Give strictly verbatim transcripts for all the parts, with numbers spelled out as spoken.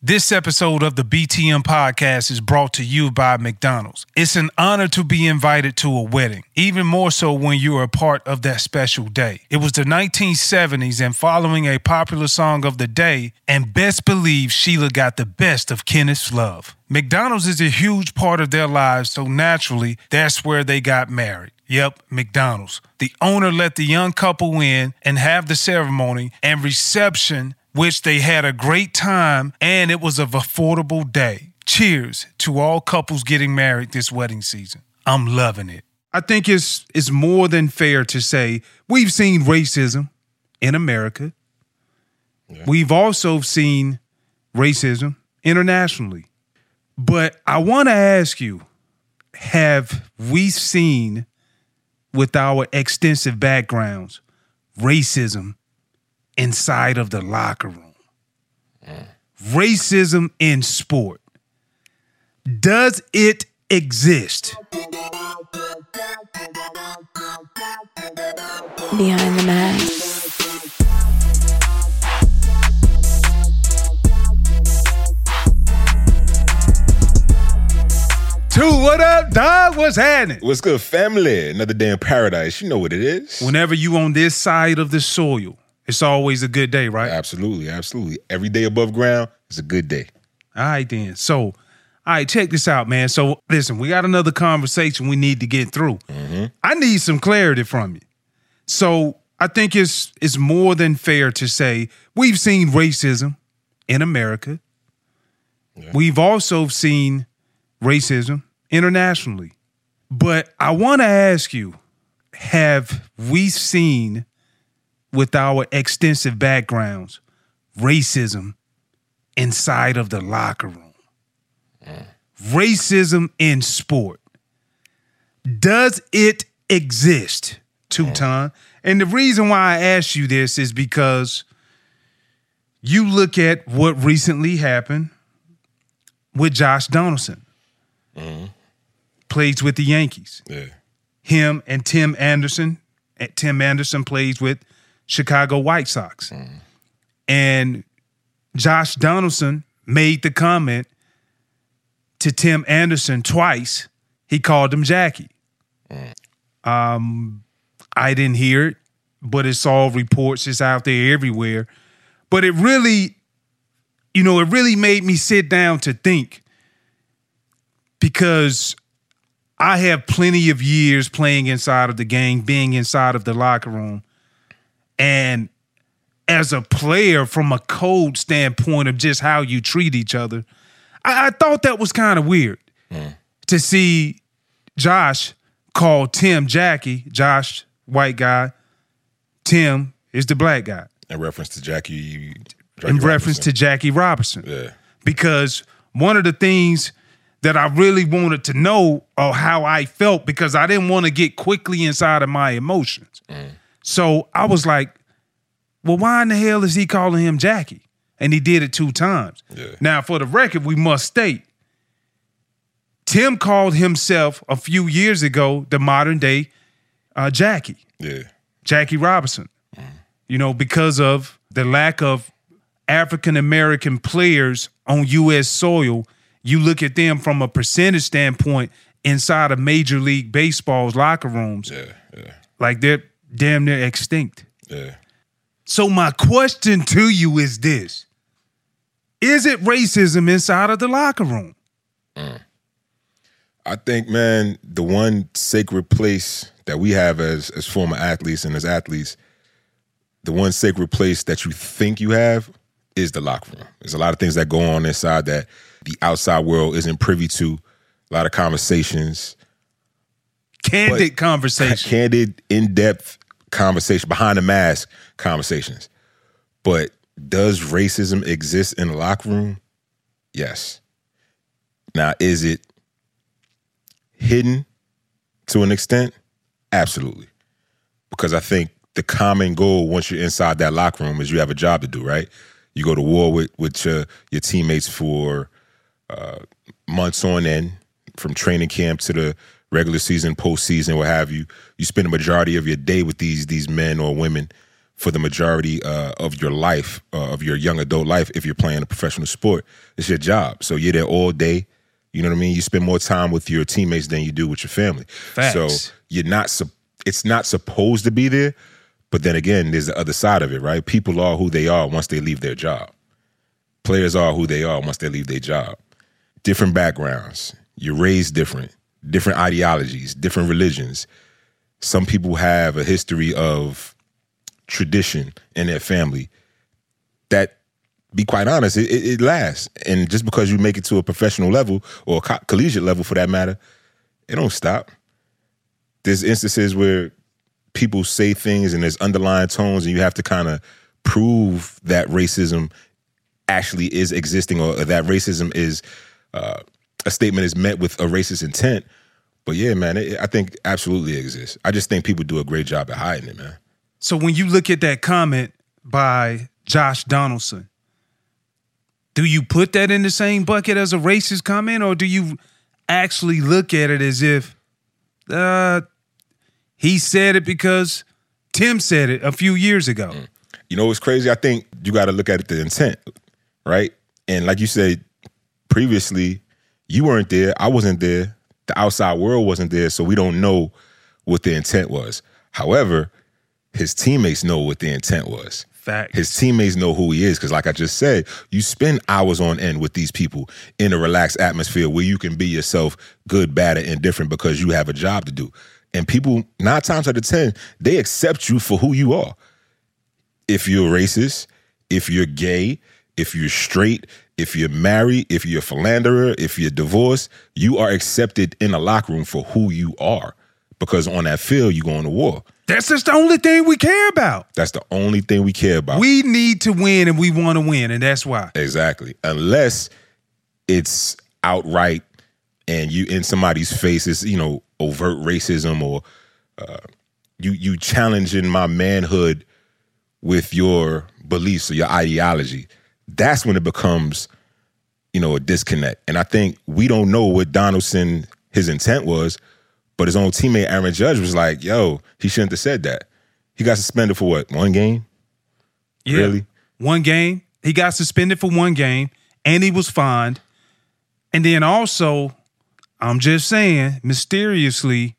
This episode of the B T M Podcast is brought to you by McDonald's. It's an honor to be invited to a wedding, even more so when you're a part of that special day. It was the nineteen seventies, and following a popular song of the day, and best believe Sheila got the best of Kenneth's love. McDonald's is a huge part of their lives, so naturally, that's where they got married. Yep, McDonald's. The owner let the young couple in and have the ceremony and reception, which they had a great time, and it was an affordable day. Cheers to all couples getting married this wedding season. I'm loving it. I think it's it's more than fair to say we've seen racism in America. Yeah. We've also seen racism internationally. But I want to ask you, have we seen, with our extensive backgrounds, racism inside of the locker room? Mm. Racism in sport. Does it exist? Behind the mask. Two, what up, dog? What's happening? What's good, family? Another day in paradise. You know what it is. Whenever you on this side of the soil, it's always a good day, right? Absolutely, absolutely. Every day above ground is a good day. All right, then. So, all right, check this out, man. So, listen, we got another conversation we need to get through. Mm-hmm. I need some clarity from you. So, I think it's it's more than fair to say we've seen racism in America. Yeah. We've also seen racism internationally. But I want to ask you, have we seen, with our extensive backgrounds, racism inside of the locker room? Mm. Racism in sport. Does it exist, Two-Ton? Mm. And the reason why I ask you this is because you look at what recently happened with Josh Donaldson. Mm. Plays with the Yankees. Yeah. Him and Tim Anderson. Tim Anderson plays with Chicago White Sox. Mm. And Josh Donaldson made the comment to Tim Anderson twice. He called him Jackie. Mm. Um, I didn't hear it, but it's all reports. It's out there everywhere. But it really, you know, it really made me sit down to think, because I have plenty of years playing inside of the game, being inside of the locker room. And as a player, from a code standpoint of just how you treat each other, I, I thought that was kind of weird mm. to see Josh call Tim Jackie. Josh, white guy. Tim is the black guy. In reference to Jackie, Jackie In reference Robinson. to Jackie Robinson. Yeah. Because one of the things that I really wanted to know, or how I felt, because I didn't want to get quickly inside of my emotions. Mm. So I was like, well, why in the hell is he calling him Jackie? And he did it two times. Yeah. Now, for the record, we must state, Tim called himself a few years ago the modern day uh, Jackie. Yeah. Jackie Robinson. Mm. You know, because of the lack of African-American players on U S soil, you look at them from a percentage standpoint inside of Major League Baseball's locker rooms. Yeah, yeah. Like they're damn near extinct. Yeah. So my question to you is this. Is it racism inside of the locker room? Mm. I think, man, the one sacred place that we have as, as former athletes and as athletes, the one sacred place that you think you have is the locker room. There's a lot of things that go on inside that the outside world isn't privy to. A lot of conversations. Candid but conversation. Candid, in-depth conversation, behind the mask conversations. But does racism exist in the locker room? Yes. Now, is it hidden to an extent? Absolutely. Because I think the common goal once you're inside that locker room is you have a job to do, right? You go to war with, with your, your teammates for uh, months on end, from training camp to the regular season, postseason, what have you. You spend the majority of your day with these these men or women for the majority uh, of your life, uh, of your young adult life, if you're playing a professional sport. It's your job. So you're there all day. You know what I mean? You spend more time with your teammates than you do with your family. Facts. So you're not su- it's not supposed to be there. But then again, there's the other side of it, right? People are who they are once they leave their job. Players are who they are once they leave their job. Different backgrounds. You're raised different. Different ideologies. Different religions. Some people have a history of tradition in their family that, be quite honest, it, it lasts. And just because you make it to a professional level or a co- collegiate level for that matter, it don't stop. There's instances where people say things and there's underlying tones and you have to kind of prove that racism actually is existing, or that racism is uh, a statement is met with a racist intent. But yeah, man, it, I think absolutely exists. I just think people do a great job at hiding it, man. So when you look at that comment by Josh Donaldson, do you put that in the same bucket as a racist comment, or do you actually look at it as if uh, he said it because Tim said it a few years ago? Mm. You know what's crazy? I think you got to look at it, the intent, right? And like you said previously, you weren't there. I wasn't there. The outside world wasn't there. So we don't know what the intent was. However, his teammates know what the intent was. Facts. His teammates know who he is because, like I just said, you spend hours on end with these people in a relaxed atmosphere where you can be yourself, good, bad, or indifferent, because you have a job to do. And people, nine times out of ten, they accept you for who you are. If you're racist, if you're gay, if you're straight, if you're married, if you're a philanderer, if you're divorced, you are accepted in a locker room for who you are, because on that field, you're going to war. That's just the only thing we care about. That's the only thing we care about. We need to win, and we want to win, and that's why. Exactly. Unless it's outright and you in somebody's face, it's, you know, overt racism, or uh, you you challenging my manhood with your beliefs or your ideology. That's when it becomes, you know, a disconnect. And I think we don't know what Donaldson, his intent was, but his own teammate Aaron Judge was like, yo, he shouldn't have said that. He got suspended for what, one game? Yeah. Really? One game. He got suspended for one game, and he was fined. And then also, I'm just saying, mysteriously,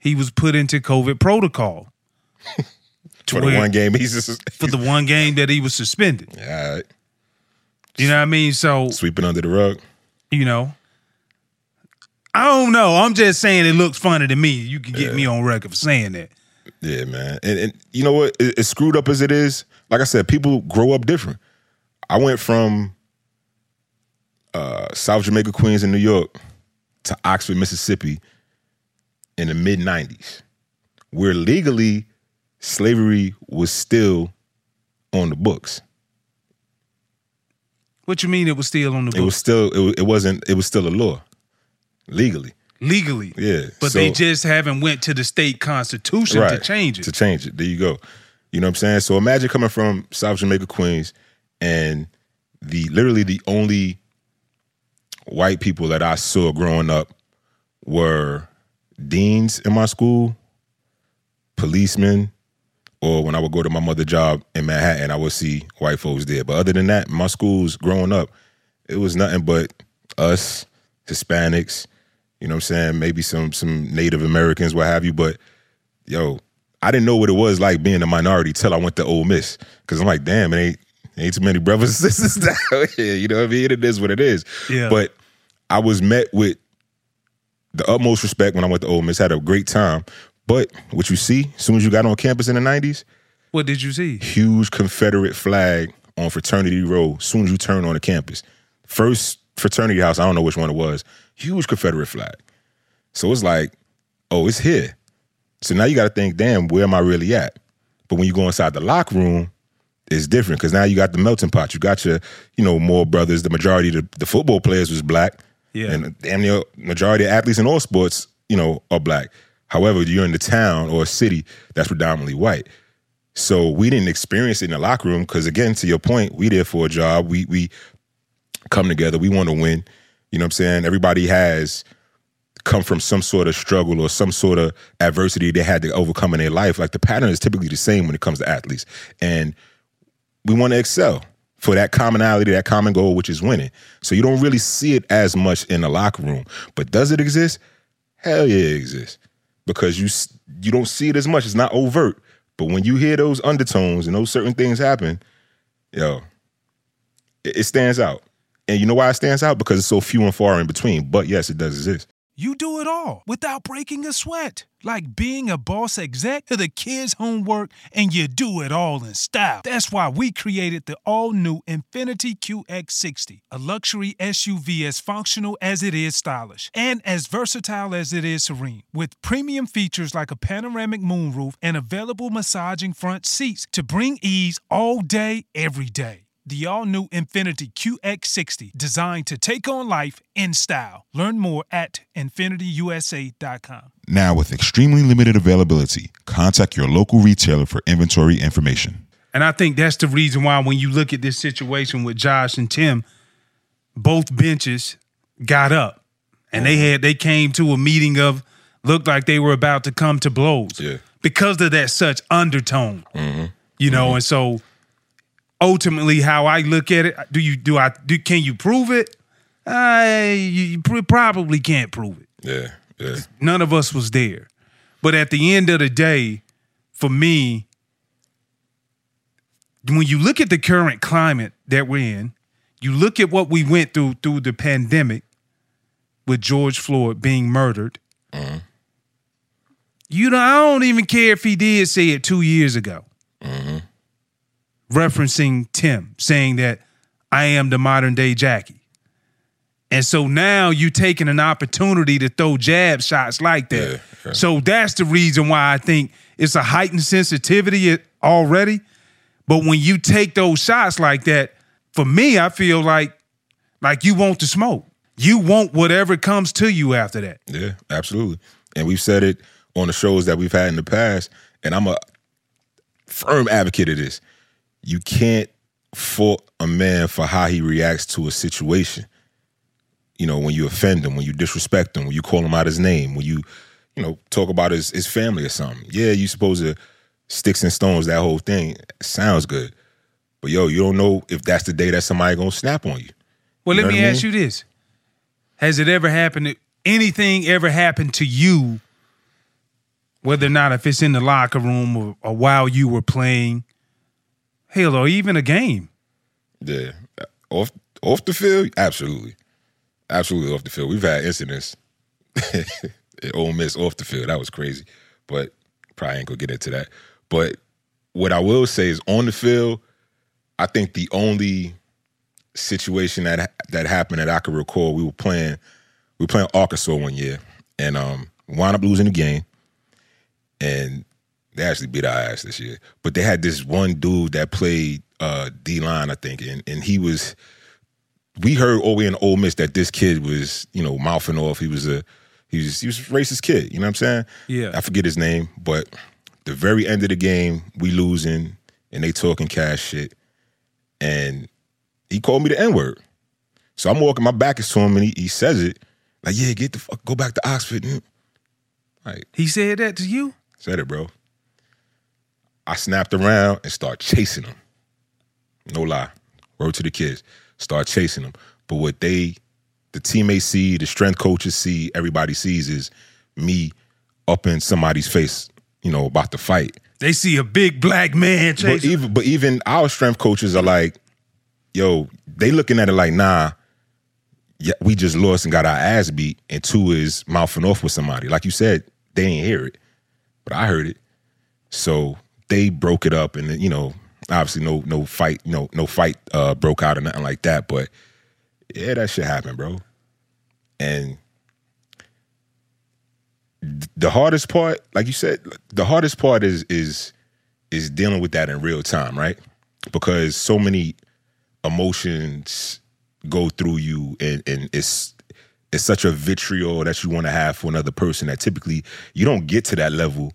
he was put into COVID protocol. For the one game he's sus- for the one game that he was suspended. Yeah, all right. You know what I mean? So sweeping under the rug. You know, I don't know. I'm just saying it looks funny to me. You can get yeah. me on record for saying that. Yeah, man. And, and you know what? As, as screwed up as it is, like I said, people grow up different. I went from uh, South Jamaica Queens in New York to Oxford, Mississippi in the mid nineties, where legally slavery was still on the books. What you mean it was still on the books? It was still it, it wasn't it was still a law. Legally. Legally. Yeah. But so, they just haven't went to the state constitution right, to change it. To change it. There you go. You know what I'm saying? So imagine coming from South Jamaica, Queens, and the literally the only white people that I saw growing up were deans in my school, policemen, or when I would go to my mother's job in Manhattan, I would see white folks there. But other than that, my schools growing up, it was nothing but us, Hispanics, you know what I'm saying? Maybe some some Native Americans, what have you. But, yo, I didn't know what it was like being a minority till I went to Ole Miss. Because I'm like, damn, it ain't, it ain't too many brothers and sisters down here. You know what I mean? It is what it is. Yeah. But I was met with the utmost respect when I went to Ole Miss. Had a great time. But what you see, as soon as you got on campus in the nineties, what did you see? Huge Confederate flag on Fraternity Row as soon as you turn on the campus. First fraternity house, I don't know which one it was, huge Confederate flag. So it's like, oh, it's here. So now you got to think, damn, where am I really at? But when you go inside the locker room, it's different, because now you got the melting pot. You got your, you know, more brothers. The majority of the, the football players was black. Yeah. And damn near majority of athletes in all sports, you know, are black. However, you're in the town or a city that's predominantly white. So we didn't experience it in the locker room because, again, to your point, we there for a job. We we come together. We want to win. You know what I'm saying? Everybody has come from some sort of struggle or some sort of adversity they had to overcome in their life. Like, the pattern is typically the same when it comes to athletes. And we want to excel for that commonality, that common goal, which is winning. So you don't really see it as much in the locker room. But does it exist? Hell yeah, it exists. Because you you don't see it as much. It's not overt. But when you hear those undertones and those certain things happen, yo, it, it stands out. And you know why it stands out? Because it's so few and far in between. But yes, it does exist. You do it all without breaking a sweat. Like being a boss exec to the kids' homework, and you do it all in style. That's why we created the all-new Infiniti Q X sixty, a luxury S U V as functional as it is stylish and as versatile as it is serene. With premium features like a panoramic moonroof and available massaging front seats to bring ease all day, every day. The all-new Infiniti Q X sixty, designed to take on life in style. Learn more at Infiniti U S A dot com. Now, with extremely limited availability, contact your local retailer for inventory information. And I think that's the reason why, when you look at this situation with Josh and Tim, both benches got up. And they had they came to a meeting of, looked like they were about to come to blows. Yeah. Because of that such undertone. Mm-hmm. You know, mm-hmm. and so... Ultimately, how I look at it, do you do I do? Can you prove it? I you probably can't prove it. Yeah, yeah. None of us was there, but at the end of the day, for me, when you look at the current climate that we're in, you look at what we went through through the pandemic with George Floyd being murdered. Mm-hmm. You know, I don't even care if he did say it two years ago. Mm-hmm. Referencing Tim, saying that I am the modern day Jackie. And so now you're taking an opportunity to throw jab shots like that. Yeah, yeah. So that's the reason why I think it's a heightened sensitivity already. But when you take those shots like that, for me, I feel like like you want the smoke. You want whatever comes to you after that. Yeah, absolutely. And we've said it on the shows that we've had in the past, and I'm a firm advocate of this. You can't fault a man for how he reacts to a situation. You know, when you offend him, when you disrespect him, when you call him out his name, when you, you know, talk about his, his family or something. Yeah, you supposed to sticks and stones, that whole thing. Sounds good. But, yo, you don't know if that's the day that somebody going to snap on you. Well, you let me ask mean? you this. Has it ever happened, to, anything ever happened to you, whether or not if it's in the locker room or, or while you were playing, hell, or even a game. Yeah. Off off the field? Absolutely. Absolutely off the field. We've had incidents at Ole Miss off the field. That was crazy. But probably ain't going to get into that. But what I will say is on the field, I think the only situation that that happened that I can recall, we were playing we were playing Arkansas one year and um, wound up losing the game. And they actually beat our ass this year. But they had this one dude that played uh, D-line, I think, and, and he was, we heard all the way in Ole Miss that this kid was, you know, mouthing off. He was a he was, he was a racist kid, you know what I'm saying? Yeah. I forget his name, but the very end of the game, we losing, and they talking cash shit. And he called me the N-word. So I'm walking, my back is to him, and he, he says it. Like, yeah, get the fuck, go back to Oxford. Like, he said that to you? Said it, bro. I snapped around and started chasing them. No lie. Word to the kids. Start chasing them. But what they, the teammates see, the strength coaches see, everybody sees is me up in somebody's face, you know, about to fight. They see a big black man chasing. But even, but even our strength coaches are like, yo, they looking at it like, nah, yeah, we just lost and got our ass beat, and two is mouthing off with somebody. Like you said, they ain't hear it. But I heard it. So... they broke it up, and you know, obviously, no, no fight, you know, no fight uh, broke out or nothing like that. But yeah, that shit happened, bro. And th- the hardest part, like you said, the hardest part is is is dealing with that in real time, right? Because so many emotions go through you, and, and it's it's such a vitriol that you want to have for another person that typically you don't get to that level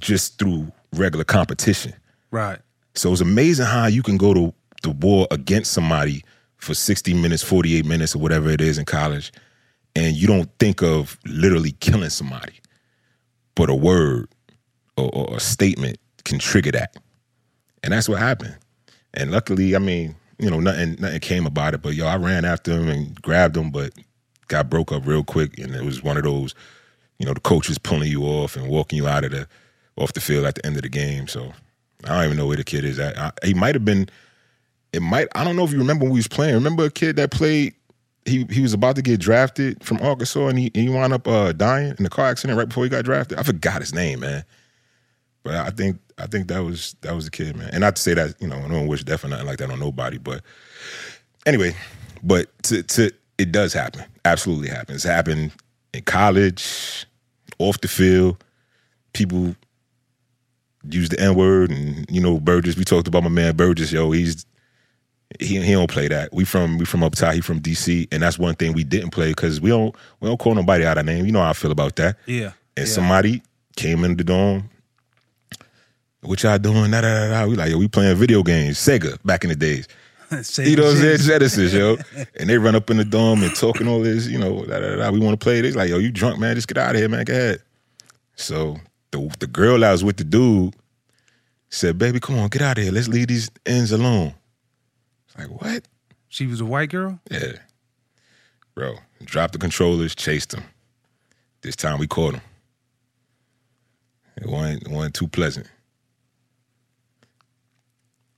just through regular competition. Right. So it's amazing how you can go to the war against somebody for sixty minutes, forty-eight minutes, or whatever it is in college, and you don't think of literally killing somebody, but a word or, or a statement can trigger that. And that's what happened. And luckily, I mean, you know, nothing nothing came about it, but yo, I ran after him and grabbed him, but got broke up real quick. And it was one of those, you know, the coach was pulling you off and walking you out of the, off the field at the end of the game. So I don't even know where the kid is at. I, he might have been, it might, I don't know if you remember when we was playing. Remember a kid that played, he he was about to get drafted from Arkansas and he, and he wound up uh, dying in a car accident right before he got drafted? I forgot his name, man. But I think I think that was that was the kid, man. And not to say that, you know, I don't wish death or nothing like that on nobody. But anyway, but to to it does happen. Absolutely happens. It happened in college, off the field. People use the N-word and, you know, Burgess. We talked about my man Burgess, yo. He's he he don't play that. We from we from up top, he from D C, and that's one thing we didn't play because we don't we don't call nobody out our name. You know how I feel about that. Yeah. And yeah. Somebody came in the dome. What y'all doing? Da, da, da, da. We like, yo, we playing video games, Sega, back in the days. You know what I'm saying? Genesis, yo. And they run up in the dome and talking all this, you know, da, da, da, we want to play. They like, yo, you drunk, man. Just get out of here, man. Go ahead. So the, the girl I was with, the dude, said, baby, come on, get out of here. Let's leave these ends alone. It's like, what? She was a white girl? Yeah. Bro, dropped the controllers, chased him. This time we caught him. It wasn't, it wasn't too pleasant.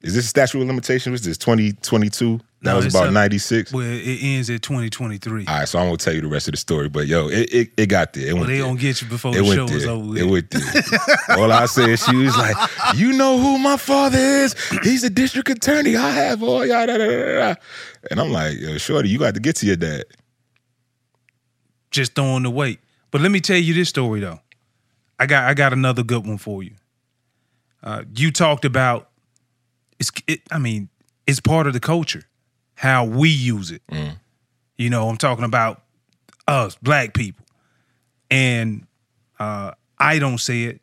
Is this a statute of limitation? Was this twenty twenty-two? That no, was about ninety-six. Well, it ends at twenty twenty-three. All right, so I'm going to tell you the rest of the story. But, yo, it it, it got there. It well, went they there. Don't get you before it the show there. Is over with. It went there. All I said, she was like, you know who my father is? He's the district attorney. I have all y'all. Da, da, da, da. And I'm like, yo, shorty, you got to get to your dad. Just throwing the weight. But let me tell you this story, though. I got, I got another good one for you. Uh, you talked about It's, it, I mean, it's part of the culture, how we use it. Mm. You know, I'm talking about us, black people. And uh, I don't say it.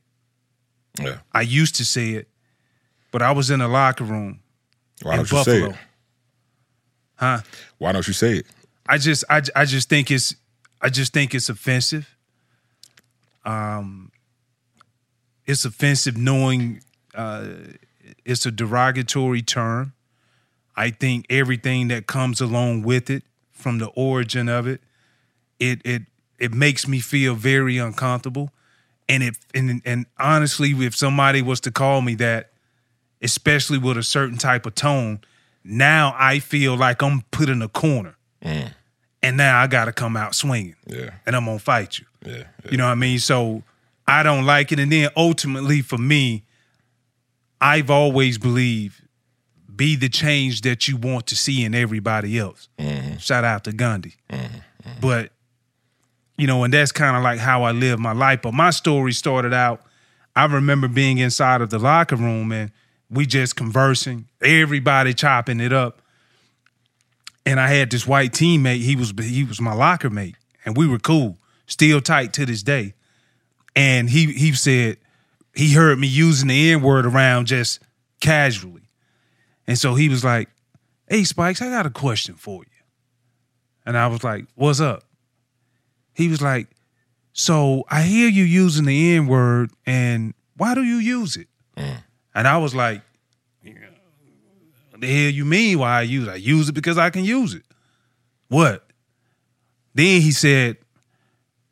Yeah. I used to say it, but I was in a locker room Why in don't Buffalo. You say it? Huh? Why don't you say it? I just, I, I just think it's, I just think it's offensive. Um, it's offensive knowing. Uh, It's a derogatory term. I think everything that comes along with it, from the origin of it, it it it makes me feel very uncomfortable. And it and and honestly, if somebody was to call me that, especially with a certain type of tone, now I feel like I'm put in a corner. Mm. And now I got to come out swinging. Yeah. And I'm going to fight you. Yeah, yeah. You know what I mean? So I don't like it. And then ultimately for me, I've always believed, be the change that you want to see in everybody else. Mm-hmm. Shout out to Gandhi. Mm-hmm. Mm-hmm. But, you know, and that's kind of like how I live my life. But my story started out, I remember being inside of the locker room and we just conversing, everybody chopping it up. And I had this white teammate, he was he was my locker mate, and we were cool, still tight to this day. And he he said, he heard me using the N-word around just casually. And so he was like, hey, Spikes, I got a question for you. And I was like, what's up? He was like, so I hear you using the N-word, and why do you use it? Mm. And I was like, what the hell you mean why I use it? I use it because I can use it. What? Then he said,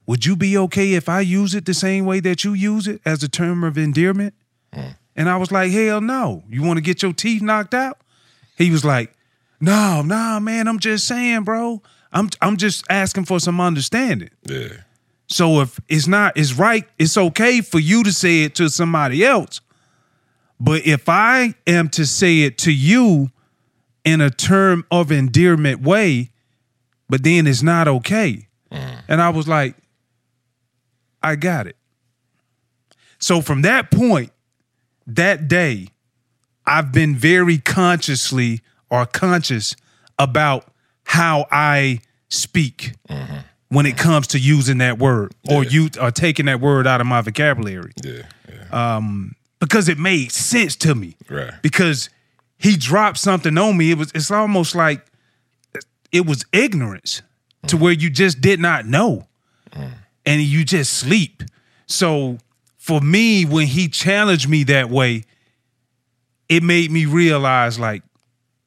would you be okay if I use it the same way that you use it as a term of endearment? Mm. And I was like, hell no. You want to get your teeth knocked out? He was like, no, no, man, I'm just saying, bro. I'm I'm just asking for some understanding. Yeah. So if it's not, it's right, it's okay for you to say it to somebody else. But if I am to say it to you in a term of endearment way, but then it's not okay. Mm. And I was like, I got it. So from that point, that day, I've been very consciously or conscious about how I speak mm-hmm. when it comes to using that word yeah. or you or taking that word out of my vocabulary. Yeah, yeah. Um, because it made sense to me. Right. Because he dropped something on me. It was. It's almost like it was ignorance. mm. to where you just did not know. Mm. And you just sleep. So for me, when he challenged me that way, it made me realize, like,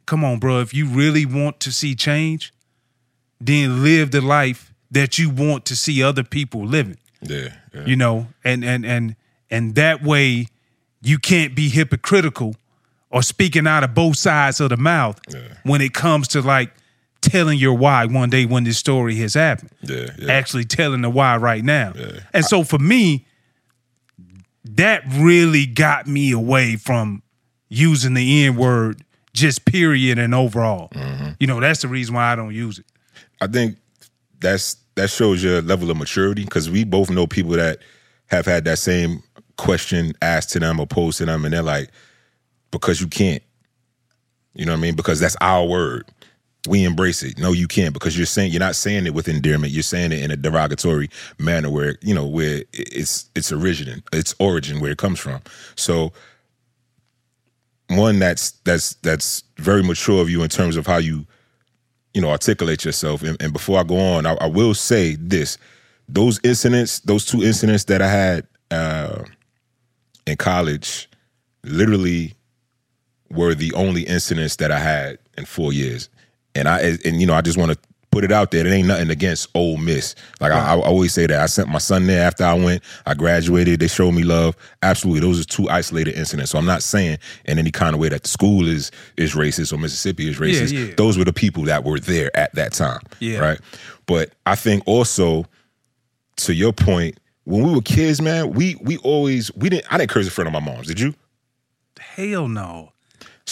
come on, bro, if you really want to see change, then live the life that you want to see other people living. Yeah. yeah. You know, and and and and that way you can't be hypocritical or speaking out of both sides of the mouth yeah. when it comes to, like, telling your why one day when this story has happened. Yeah, yeah. Actually telling the why right now. Yeah. And so for me, that really got me away from using the N-word just period and overall. Mm-hmm. You know, that's the reason why I don't use it. I think that's that shows your level of maturity, because we both know people that have had that same question asked to them or posed to them, and they're like, because you can't. You know what I mean? Because that's our word. We embrace it. No, you can't, because you're saying you're not saying it with endearment. You're saying it in a derogatory manner, where you know where it's it's origin, its origin, where it comes from. So, one that's that's that's very mature of you in terms of how you, you know, articulate yourself. And, and before I go on, I, I will say this: those incidents, those two incidents that I had uh, in college, literally were the only incidents that I had in four years. And I and you know I just want to put it out there. It ain't nothing against Ole Miss. Like right. I, I always say that. I sent my son there after I went. I graduated. They showed me love. Absolutely, those are two isolated incidents. So I'm not saying in any kind of way that the school is is racist or Mississippi is racist. Yeah, yeah. Those were the people that were there at that time. Yeah. Right. But I think also to your point, when we were kids, man, we we always we didn't. I didn't curse in front of my mom's. Did you? Hell no.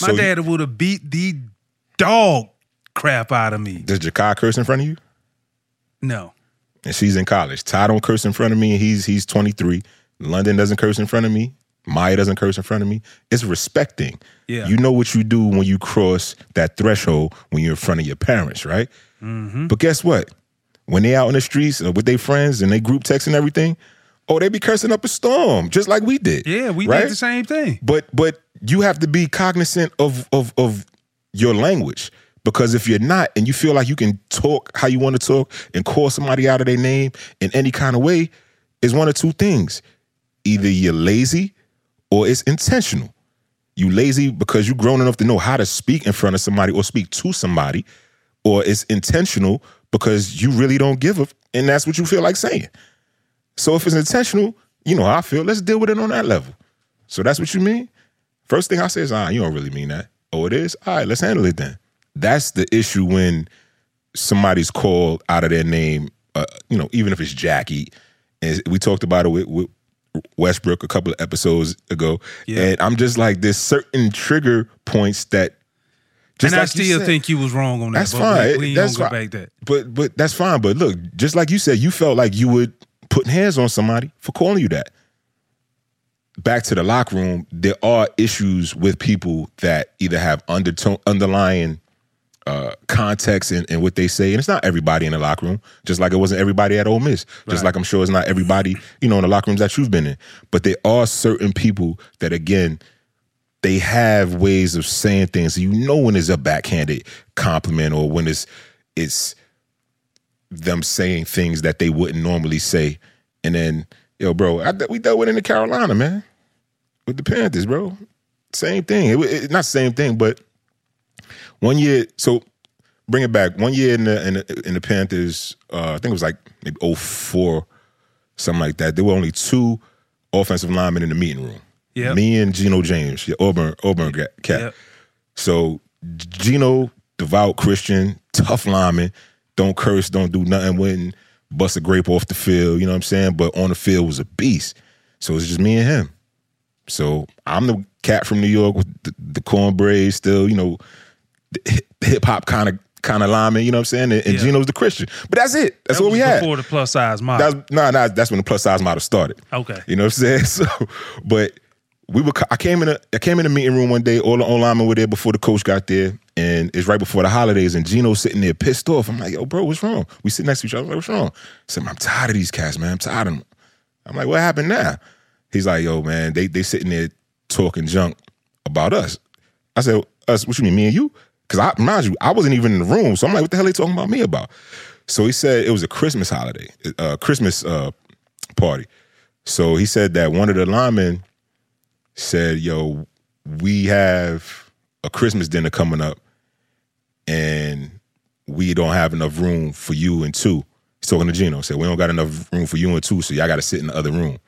My so dad would have beat the dog crap out of me. Does Ja'Kai curse in front of you? No. And she's in college. Ty don't curse in front of me, and he's he's twenty-three. London doesn't curse in front of me. Maya doesn't curse in front of me. It's respecting. Yeah. You know what you do when you cross that threshold when you're in front of your parents, right? Mm-hmm. But guess what? When they out in the streets with their friends and they group text and everything, oh, they be cursing up a storm, just like we did. Yeah, we right? did the same thing. But but you have to be cognizant of of of your language. Because if you're not, and you feel like you can talk how you want to talk and call somebody out of their name in any kind of way, it's one of two things. Either you're lazy or it's intentional. You lazy because you're grown enough to know how to speak in front of somebody or speak to somebody, or it's intentional because you really don't give a f- and that's what you feel like saying. So if it's intentional, you know how I feel, let's deal with it on that level. So that's what you mean? First thing I say is, ah, you don't really mean that. Oh, it is? All right, let's handle it then. That's the issue when somebody's called out of their name, uh, you know, even if it's Jackie. And we talked about it with, with Westbrook a couple of episodes ago. Yeah. And I'm just like, there's certain trigger points that just And like I still you said, think you was wrong on that. That's fine. We, we that's fine. Back that. But, but that's fine. But look, just like you said, you felt like you would put hands on somebody for calling you that. Back to the locker room, there are issues with people that either have undertone, underlying Uh, context and, and what they say. And it's not everybody in the locker room, just like it wasn't everybody at Ole Miss. Just right. like I'm sure it's not everybody, you know, in the locker rooms that you've been in. But there are certain people that, again, they have ways of saying things. You know when it's a backhanded compliment or when it's it's them saying things that they wouldn't normally say. And then, yo, bro, I, we dealt with it in Carolina, man, with the Panthers, bro. Same thing. It, it, not same thing, but One year, so bring it back. One year in the in the, in the Panthers, uh, I think it was like maybe oh four, something like that. There were only two offensive linemen in the meeting room. Yep. Me and Gino James, the Auburn Auburn cat. Yep. So Gino, devout Christian, tough lineman, don't curse, don't do nothing, went and bust a grape off the field, you know what I'm saying? But on the field was a beast. So it's just me and him. So I'm the cat from New York with the, the cornbread still, you know, hip hop kind of kind of lineman, you know what I'm saying? And, and yeah. Gino's the Christian, but that's it. That's that what we had before the plus size model. That's, nah, nah, that's when the plus size model started. Okay, you know what I'm saying? So, but we were. I came in. A, I came in the meeting room one day. All the linemen were there before the coach got there, and it's right before the holidays. And Gino's sitting there pissed off. I'm like, yo, bro, what's wrong? We sit next to each other. I'm like, what's wrong? I said, I'm tired of these cats, man. I'm tired of them. I'm like, what happened now? He's like, yo, man, they they sitting there talking junk about us. I said, us? What you mean, me and you? Because I, mind you, I wasn't even in the room, so I'm like, what the hell are they talking about me about? So he said it was a Christmas holiday, a Christmas uh, party. So he said that one of the linemen said, yo, we have a Christmas dinner coming up and we don't have enough room for you and two. He's talking to Gino. Said, we don't got enough room for you and two, so y'all got to sit in the other room.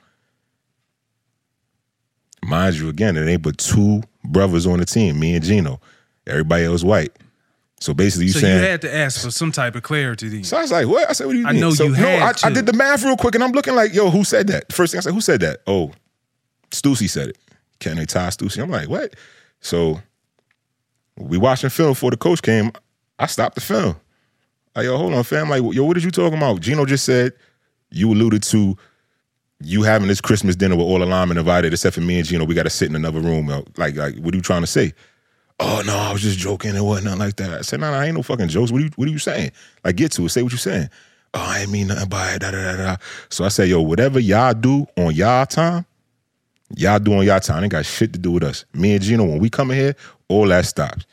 Mind you, again, it ain't but two brothers on the team, me and Gino. Everybody else white. So basically, you so saying you had to ask for some type of clarity. Then. So I was like, "What?" I said, "What do you I mean?" I know so, you no, had I, to. I did the math real quick, and I'm looking like, "Yo, who said that?" First thing I said, "Who said that?" Oh, Stussy said it. Can they tie Stussy? I'm like, "What?" So we watching film before the coach came. I stopped the film. Like, yo, hold on, fam. Like, yo, what did you talking about? Gino just said you alluded to you having this Christmas dinner with all the linemen invited, except for me and Gino. We got to sit in another room. Like, like, what are you trying to say? Oh, no, I was just joking. It wasn't nothing like that. I said, no, no, I ain't no fucking jokes. What are you, what are you saying? Like, get to it. Say what you saying. Oh, I ain't mean nothing by it. Da, da, da, da. So I said, yo, whatever y'all do on y'all time, y'all do on y'all time. It ain't got shit to do with us. Me and Gino, when we come in here, all that stops.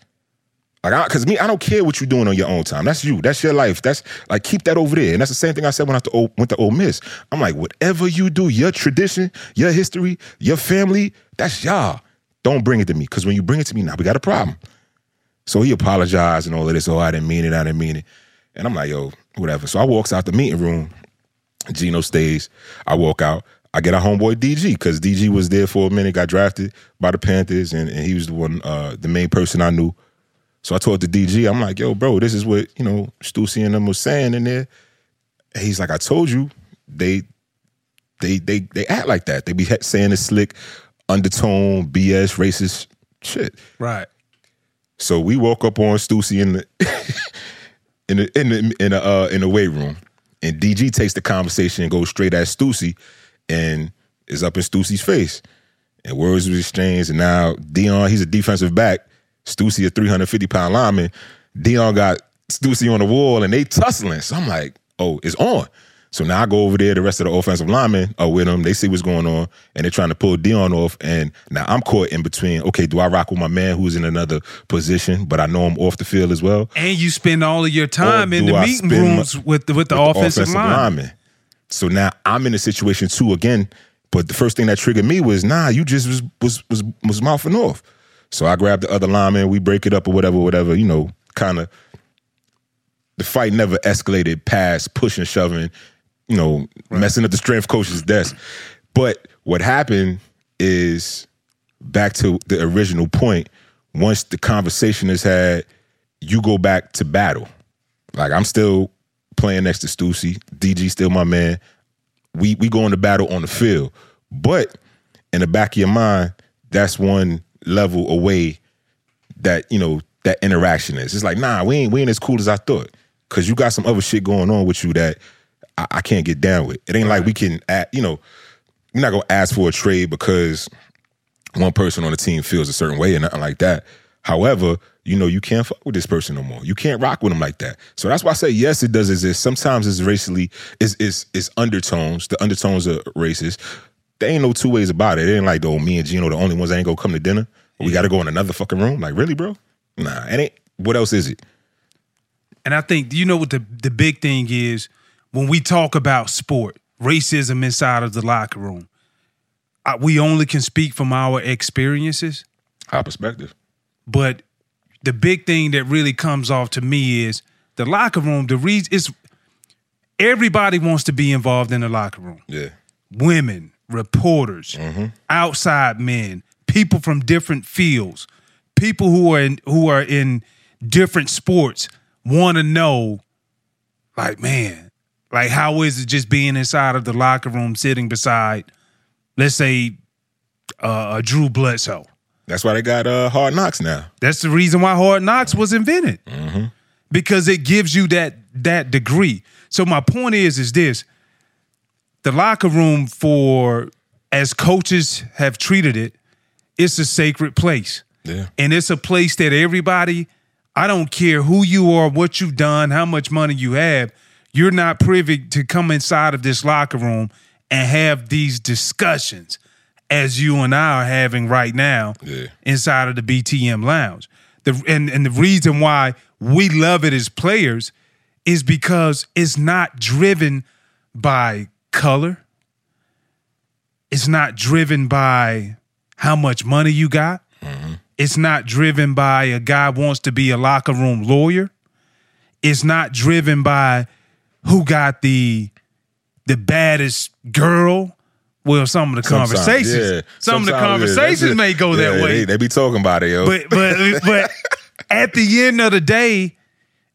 Like, I, cause me, I don't care what you're doing on your own time. That's you. That's your life. That's like, keep that over there. And that's the same thing I said when I went to Ole Miss. I'm like, whatever you do, your tradition, your history, your family, that's y'all. Don't bring it to me, because when you bring it to me, now we got a problem. So he apologized and all of this. Oh, I didn't mean it. I didn't mean it. And I'm like, yo, whatever. So I walks out the meeting room. Gino stays. I walk out. I get our homeboy D G, because D G was there for a minute, got drafted by the Panthers, and, and he was the one, uh, the main person I knew. So I talked to D G. I'm like, yo, bro, this is what, you know, Stussy and them was saying in there. And he's like, I told you, they, they, they, they act like that. They be saying it's slick. Undertone, B S, racist shit. Right. So we walk up on Stussy in the in the in the in the, uh, in the weight room, and D G takes the conversation and goes straight at Stussy, and is up in Stussy's face, and words were exchanged. And now Dion, he's a defensive back. Stussy, a three hundred fifty pound lineman. Dion got Stussy on the wall, and they tussling. So I'm like, oh, it's on. So now I go over there, the rest of the offensive linemen are with them. They see what's going on, and they're trying to pull Dion off. And now I'm caught in between, okay, do I rock with my man who's in another position, but I know I'm off the field as well? And you spend all of your time in the I meeting rooms my, with, the, with, the, with offensive the offensive linemen. linemen. So now I'm in a situation too again, but the first thing that triggered me was, nah, you just was was was, was mouthing off. So I grabbed the other lineman, we break it up or whatever, whatever, you know, kind of. The fight never escalated past pushing, shoving, you know, right. messing up the strength coach's desk. But what happened is, back to the original point, once the conversation is had, you go back to battle. Like, I'm still playing next to Stussy. D G still my man. We we go into battle on the field. But in the back of your mind, that's one level away that, you know, that interaction is. It's like, nah, we ain't, we ain't as cool as I thought. Because you got some other shit going on with you that I, I can't get down with. It ain't like we can, add, you know, we're not going to ask for a trade because one person on the team feels a certain way or nothing like that. However, you know, you can't fuck with this person no more. You can't rock with them like that. So that's why I say, yes, it does exist. Sometimes it's racially, it's, it's, it's undertones. The undertones are racist. There ain't no two ways about it. It ain't like, oh, me and Gino, the only ones that ain't going to come to dinner. We got to go in another fucking room. Like, really, bro? Nah, it ain't. What else is it? And I think, you know what the, the big thing is? When we talk about sport, racism inside of the locker room, I, we only can speak from our experiences. Our perspective. But the big thing that really comes off to me is the locker room, the reason is everybody wants to be involved in the locker room. Yeah. Women, reporters, mm-hmm. outside men, people from different fields, people who are in, who are in different sports want to know, like, man, like, how is it just being inside of the locker room, sitting beside, let's say, uh, Drew Bledsoe? That's why they got uh, Hard Knocks now. That's the reason why Hard Knocks was invented, mm-hmm. because it gives you that that degree. So my point is, is this: the locker room, for as coaches have treated it, it's a sacred place, yeah, and it's a place that everybody, I don't care who you are, what you've done, how much money you have. You're not privy to come inside of this locker room and have these discussions as you and I are having right now, yeah, inside of the B T M lounge. The, and, and the reason why we love it as players is because it's not driven by color. It's not driven by how much money you got. Mm-hmm. It's not driven by a guy wants to be a locker room lawyer. It's not driven by who got the the baddest girl. Well, some of the Sometimes, conversations, yeah. some Sometimes, of the conversations yeah, may go that yeah, way. They, they be talking about it, yo. But but but at the end of the day,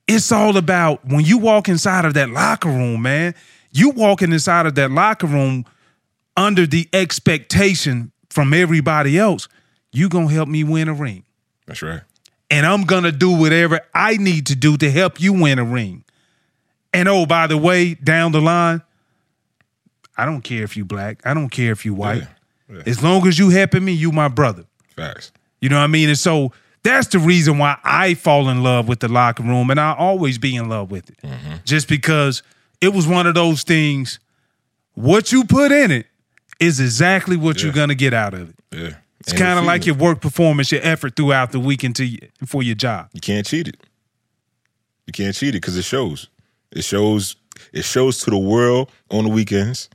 it's all about when you walk inside of that locker room, man. You walking inside of that locker room under the expectation from everybody else, you gonna help me win a ring. That's right. And I'm gonna do whatever I need to do to help you win a ring. And oh, by the way, down the line, I don't care if you black. I don't care if you white. Yeah, yeah. As long as you helping me, you my brother. Facts. You know what I mean? And so that's the reason why I fall in love with the locker room, and I always be in love with it. Mm-hmm. Just because it was one of those things, what you put in it is exactly what yeah. you're going to get out of it. Yeah. It's kind of like your work performance, your effort throughout the week into you, for your job. You can't cheat it. You can't cheat it because it shows. It shows. It shows to the world on the weekends.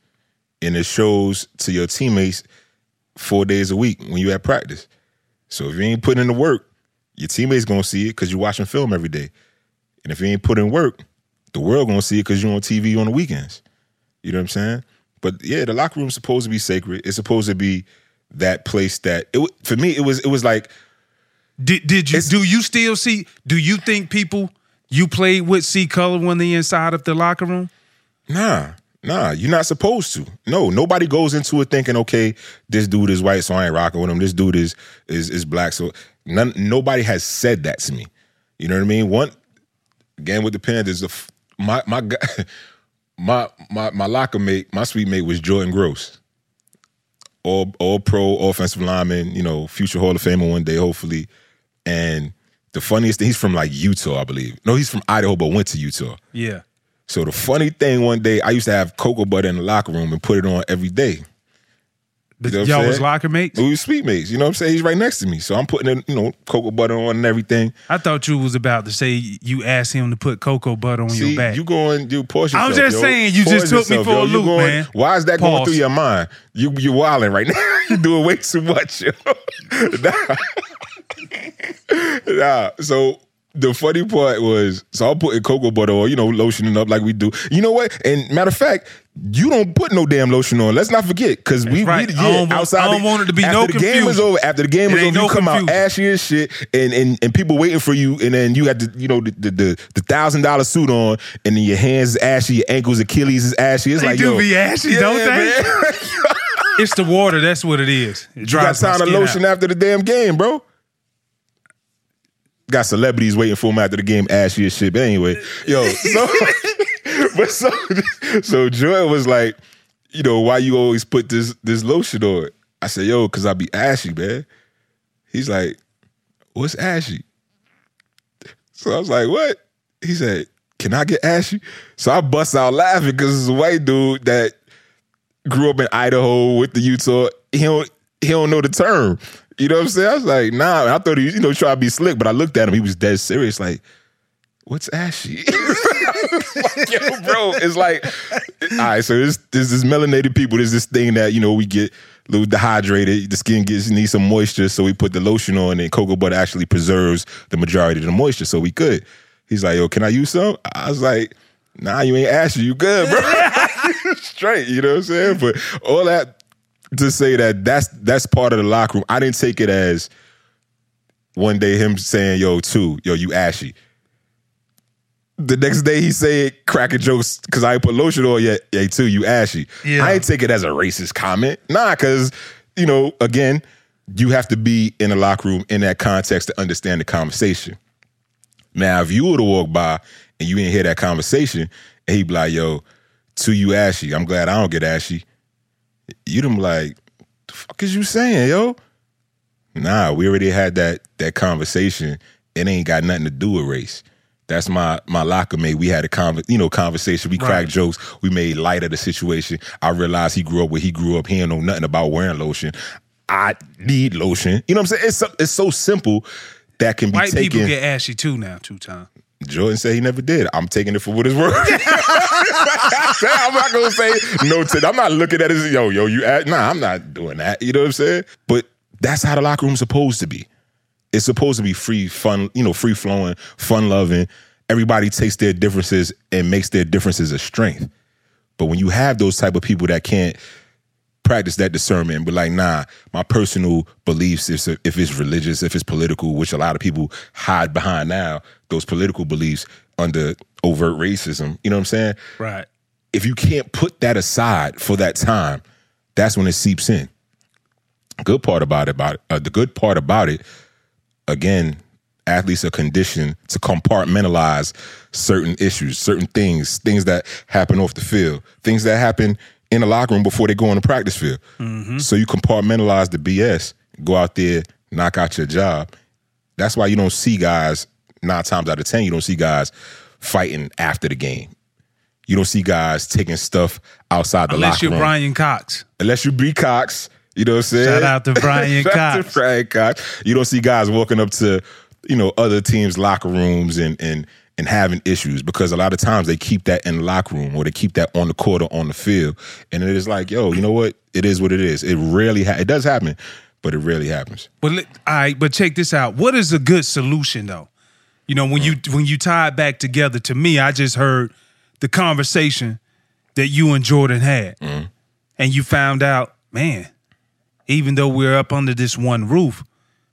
And it shows to your teammates four days a week when you at practice. So if you ain't putting in the work, your teammates gonna see it because you're watching film every day. And if you ain't putting in work, the world gonna see it because you're on T V on the weekends. You know what I'm saying? But yeah, the locker room's supposed to be sacred. It's supposed to be that place that it, for me it was. It was like, did did you do you still see? Do you think people you played with see color when they inside of the locker room? Nah. Nah, you're not supposed to. No, nobody goes into it thinking, okay, this dude is white, so I ain't rocking with him. This dude is is is black, so none, nobody has said that to me. You know what I mean? One game with the Panthers, the my my my my my locker mate, my suite mate was Jordan Gross, all all pro offensive lineman, you know, future Hall of Famer one day, hopefully. And the funniest thing, he's from like Utah, I believe. No, he's from Idaho, but went to Utah. Yeah. So the funny thing, one day, I used to have cocoa butter in the locker room and put it on every day. You know Y'all was locker mates? We were suite mates. You know what I'm saying? He's right next to me. So I'm putting, in, you know, cocoa butter on and everything. I thought you was about to say you asked him to put cocoa butter on See, your back. You going, you pause yourself, I'm just yo. saying, you pause just yourself, took me for yo. a loop, going, man. Why is that pause. going through your mind? You you wilding right now. You're doing way too much, yo. nah. nah. So... The funny part was, so I'm putting cocoa butter or, you know, lotioning up like we do. You know what? And matter of fact, you don't put no damn lotion on. Let's not forget, because we right. we yeah, outside. I don't the, want it to be no confusion. After the game is over, after the game is over, you no come confusion. out ashy as shit, and, and and people waiting for you, and then you got the you know the the, the, the thousand dollar suit on, and then your hands is ashy, your ankles, Achilles is ashy. It's they like do yo, be ashy, yeah, don't they? It's the water. That's what it is. It you got time to lotion out. after the damn game, bro. Got celebrities waiting for him after the game, ashy as shit. But anyway, yo, so, but so, so Joy was like, you know, why you always put this this lotion on? I said, yo, because I be ashy, man. He's like, what's ashy? So I was like, what? He said, can I get ashy? So I bust out laughing because it's a white dude that grew up in Idaho with the Utah. He don't he don't know the term. You know what I'm saying? I was like, nah. I thought he, you know, trying to be slick, but I looked at him. He was dead serious. Like, what's ashy? Like, yo, bro, it's like, all right. So this this is melanated people. There's this thing that you know we get a little dehydrated. The skin gets needs some moisture, so we put the lotion on, and cocoa butter actually preserves the majority of the moisture. So we good. He's like, yo, can I use some? I was like, nah, you ain't ashy. You good, bro? Straight. You know what I'm saying? But all that. To say that that's that's part of the locker room. I didn't take it as one day him saying, yo, two, yo, you ashy. The next day he said, cracking jokes, because I ain't put lotion on yet, hey, two, you ashy. Yeah. I didn't take it as a racist comment. Nah, because, you know, again, you have to be in the locker room in that context to understand the conversation. Now, if you were to walk by and you didn't hear that conversation, and he'd be like, yo, two, you ashy. I'm glad I don't get ashy. You them like, the fuck is you saying, yo? Nah, we already had that that conversation. It ain't got nothing to do with race. That's my my locker mate. We had a conver- you know conversation. We right. cracked jokes. We made light of the situation. I realized he grew up where he grew up. He don't know nothing about wearing lotion. I need lotion. You know what I'm saying? It's so, it's so simple that can be White taken. White people get ashy too now, two times. Jordan said he never did. I'm taking it for what it's worth. I'm not going to say no to that. I'm not looking at it as, yo, yo, you act. Nah, I'm not doing that. You know what I'm saying? But that's how the locker room's supposed to be. It's supposed to be free, fun, you know, free-flowing, fun-loving. Everybody takes their differences and makes their differences a strength. But when you have those type of people that can't practice that discernment and be like, nah, my personal beliefs, if it's religious, if it's political, which a lot of people hide behind now, those political beliefs under overt racism, you know what I'm saying? Right. If you can't put that aside for that time, that's when it seeps in. Good part about it, about it, uh, the good part about it, again, athletes are conditioned to compartmentalize certain issues, certain things, things that happen off the field, things that happen in the locker room before they go on the practice field. Mm-hmm. So you compartmentalize the B S, go out there, knock out your job. That's why you don't see guys, nine times out of ten, you don't see guys fighting after the game. You don't see guys taking stuff outside the Unless locker room. Unless you're Brian Cox. Unless you be Cox. You know what I'm saying? Shout out to Brian Cox. Shout out to Frank Cox. You don't see guys walking up to, you know, other teams' locker rooms and and and having issues, because a lot of times they keep that in the locker room or they keep that on the court or on the field. And it is like, yo, you know what? It is what it is. It rarely ha- it does happen, but it rarely happens. But all right, but check this out. What is a good solution though? You know, when mm-hmm. you when you tie it back together, to me, I just heard the conversation that you and Jordan had, mm-hmm. and you found out, man, even though we're up under this one roof,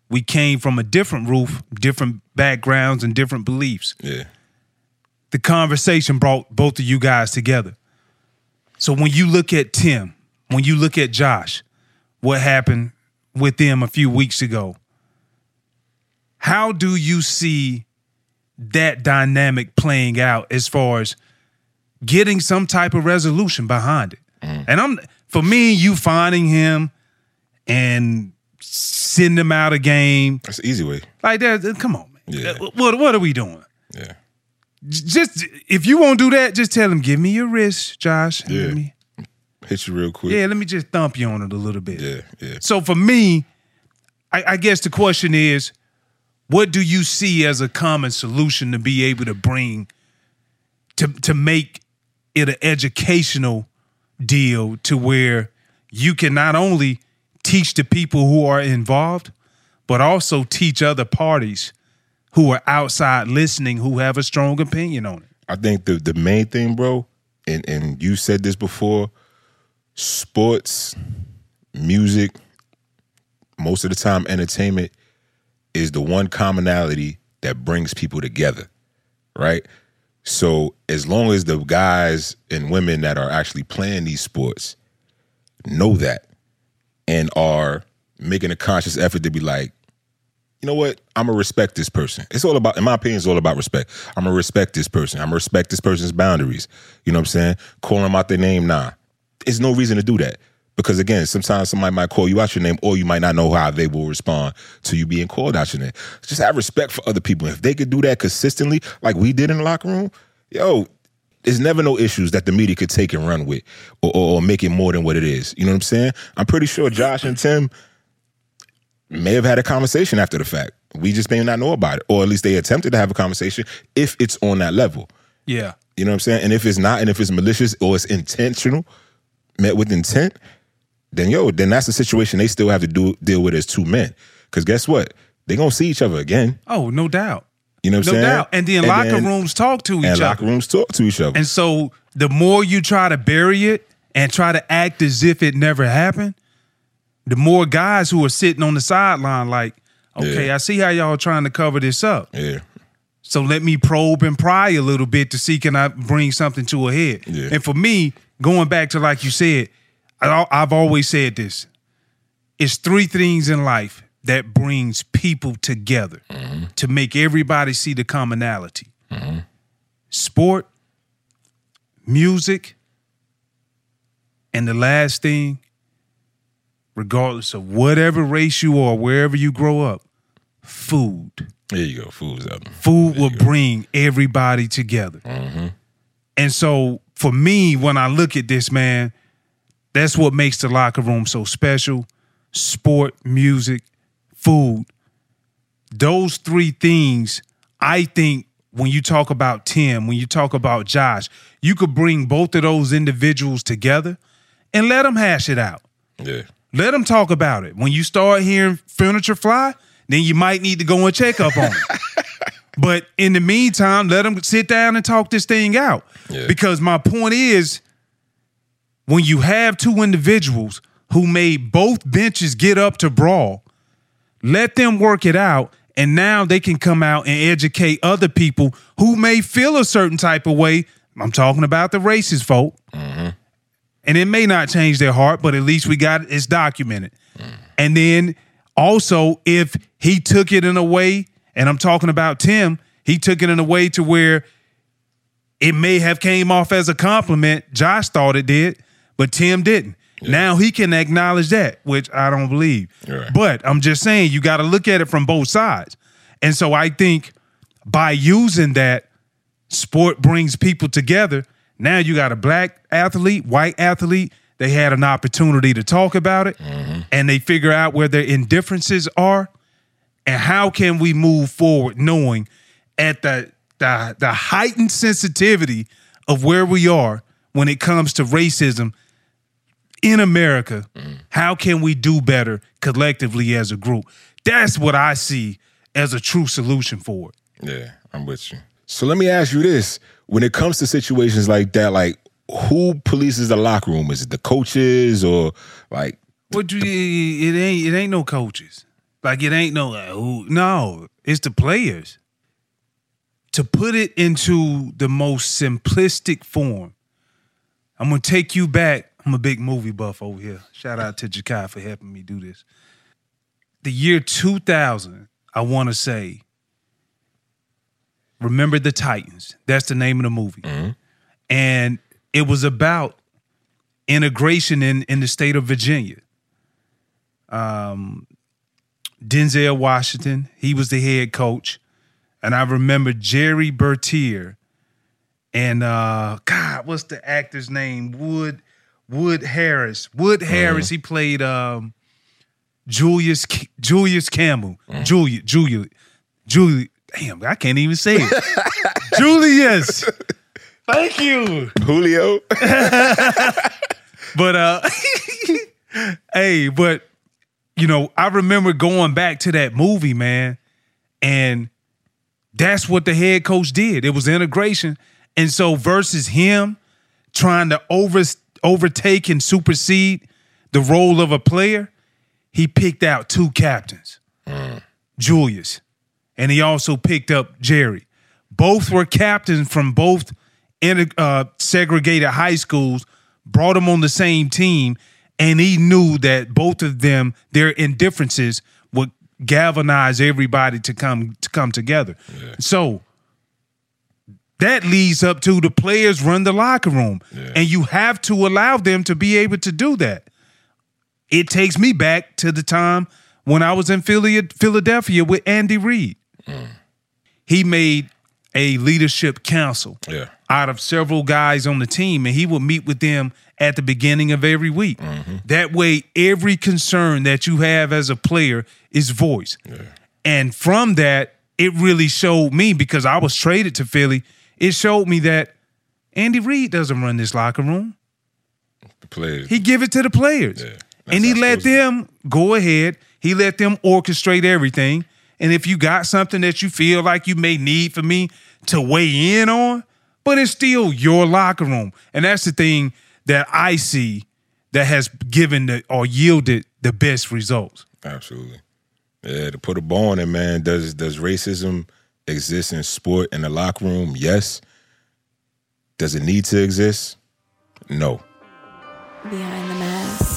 we came from a different roof, different backgrounds, and different beliefs. Yeah. The conversation brought both of you guys together. So when you look at Tim, when you look at Josh, what happened with them a few weeks ago, how do you see that dynamic playing out as far as getting some type of resolution behind it? Mm. And I'm for me, you finding him and send them out a game. That's an easy way. Like that. Come on, man. Yeah. What what are we doing? Yeah. Just if you won't do that, just tell them, give me your wrist, Josh. Yeah. Let me, hit you real quick. Yeah, let me just thump you on it a little bit. Yeah, yeah. So for me, I, I guess the question is, what do you see as a common solution to be able to bring to to make it an educational deal to where you can not only teach the people who are involved, but also teach other parties who are outside listening who have a strong opinion on it? I think the, the main thing, bro, and, and you said this before, sports, music, most of the time entertainment is the one commonality that brings people together, right? So as long as the guys and women that are actually playing these sports know that, and are making a conscious effort to be like, you know what? I'm going to respect this person. It's all about, in my opinion, it's all about respect. I'm going to respect this person. I'm going to respect this person's boundaries. You know what I'm saying? Calling them out their name, nah. There's no reason to do that. Because again, sometimes somebody might call you out your name, or you might not know how they will respond to you being called out your name. Just have respect for other people. If they could do that consistently, like we did in the locker room, yo, there's never no issues that the media could take and run with or, or, or make it more than what it is. You know what I'm saying? I'm pretty sure Josh and Tim may have had a conversation after the fact. We just may not know about it, or at least they attempted to have a conversation if it's on that level. Yeah. You know what I'm saying? And if it's not, and if it's malicious or it's intentional, met with intent, then yo, then that's a situation they still have to do deal with as two men. Because guess what? They're going to see each other again. Oh, no doubt. You know what I'm saying? No doubt. And then locker rooms talk to each other. And locker rooms talk to each other. And so the more you try to bury it and try to act as if it never happened, the more guys who are sitting on the sideline like, okay, yeah, I see how y'all trying to cover this up. Yeah. So let me probe and pry a little bit to see can I bring something to a head. Yeah. And for me, going back to like you said, I, I've always said this. It's three things in life that brings people together, mm-hmm. to make everybody see the commonality. Mm-hmm. Sport, music, and the last thing, regardless of whatever race you are, wherever you grow up, food. There you go, food's up. Food there will bring everybody together. Mm-hmm. And so for me, when I look at this, man, that's what makes the locker room so special. Sport, music, food, those three things, I think, when you talk about Tim, when you talk about Josh, you could bring both of those individuals together and let them hash it out. Yeah. Let them talk about it. When you start hearing furniture fly, then you might need to go and check up on it. But in the meantime, let them sit down and talk this thing out. Yeah. Because my point is, when you have two individuals who made both benches get up to brawl, let them work it out, and now they can come out and educate other people who may feel a certain type of way. I'm talking about the racist folk. Mm-hmm. And it may not change their heart, but at least we got it. It's documented. Mm. And then also, if he took it in a way, and I'm talking about Tim, he took it in a way to where it may have came off as a compliment. Josh thought it did, but Tim didn't. Yeah. Now he can acknowledge that, which I don't believe. Right. But I'm just saying, you got to look at it from both sides. And so I think by using that, sport brings people together. Now you got a black athlete, white athlete. They had an opportunity to talk about it, mm-hmm. and they figure out where their indifferences are and how can we move forward knowing at the, the, the heightened sensitivity of where we are when it comes to racism in America, mm. how can we do better collectively as a group? That's what I see as a true solution for it. Yeah, I'm with you. So let me ask you this. When it comes to situations like that, like who polices the locker room? Is it the coaches or like? Well, the, it ain't it ain't no coaches. Like it ain't no, uh, who, no, it's the players. To put it into the most simplistic form, I'm going to take you back. I'm a big movie buff over here. Shout out to Ja'Kai for helping me do this. The year two thousand, I want to say, Remember the Titans. That's the name of the movie. Mm-hmm. And it was about integration in, in the state of Virginia. Um, Denzel Washington, he was the head coach. And I remember Jerry Bertier and, uh, God, what's the actor's name? Wood Wood Harris. Wood Harris, mm-hmm. he played um, Julius Julius Campbell. Mm-hmm. Julia, Julia, Julia. Damn, I can't even say it. Julius. Thank you. Julio. But, uh, hey, but, you know, I remember going back to that movie, man, and that's what the head coach did. It was integration. And so versus him trying to over, overtake and supersede the role of a player, he picked out two captains, mm. Julius. And he also picked up Jerry. Both were captains from both inter- uh, segregated high schools, brought them on the same team, and he knew that both of them, their indifferences, would galvanize everybody to come to come together. Yeah. So that leads up to the players run the locker room, yeah. and you have to allow them to be able to do that. It takes me back to the time when I was in Philadelphia with Andy Reid. Mm. He made a leadership council yeah. out of several guys on the team, and he would meet with them at the beginning of every week. Mm-hmm. That way, every concern that you have as a player is voiced. Yeah. And from that, it really showed me, because I was traded to Philly, it showed me that Andy Reid doesn't run this locker room. The players. He give it to the players. Yeah. And he let them go ahead. He let them orchestrate everything. And if you got something that you feel like you may need for me to weigh in on, but it's still your locker room. And that's the thing that I see that has given the, or yielded the best results. Absolutely. Yeah, to put a ball on it, man, does, does racism exist in sport in the locker room? Yes. Does it need to exist? No. Behind the mask.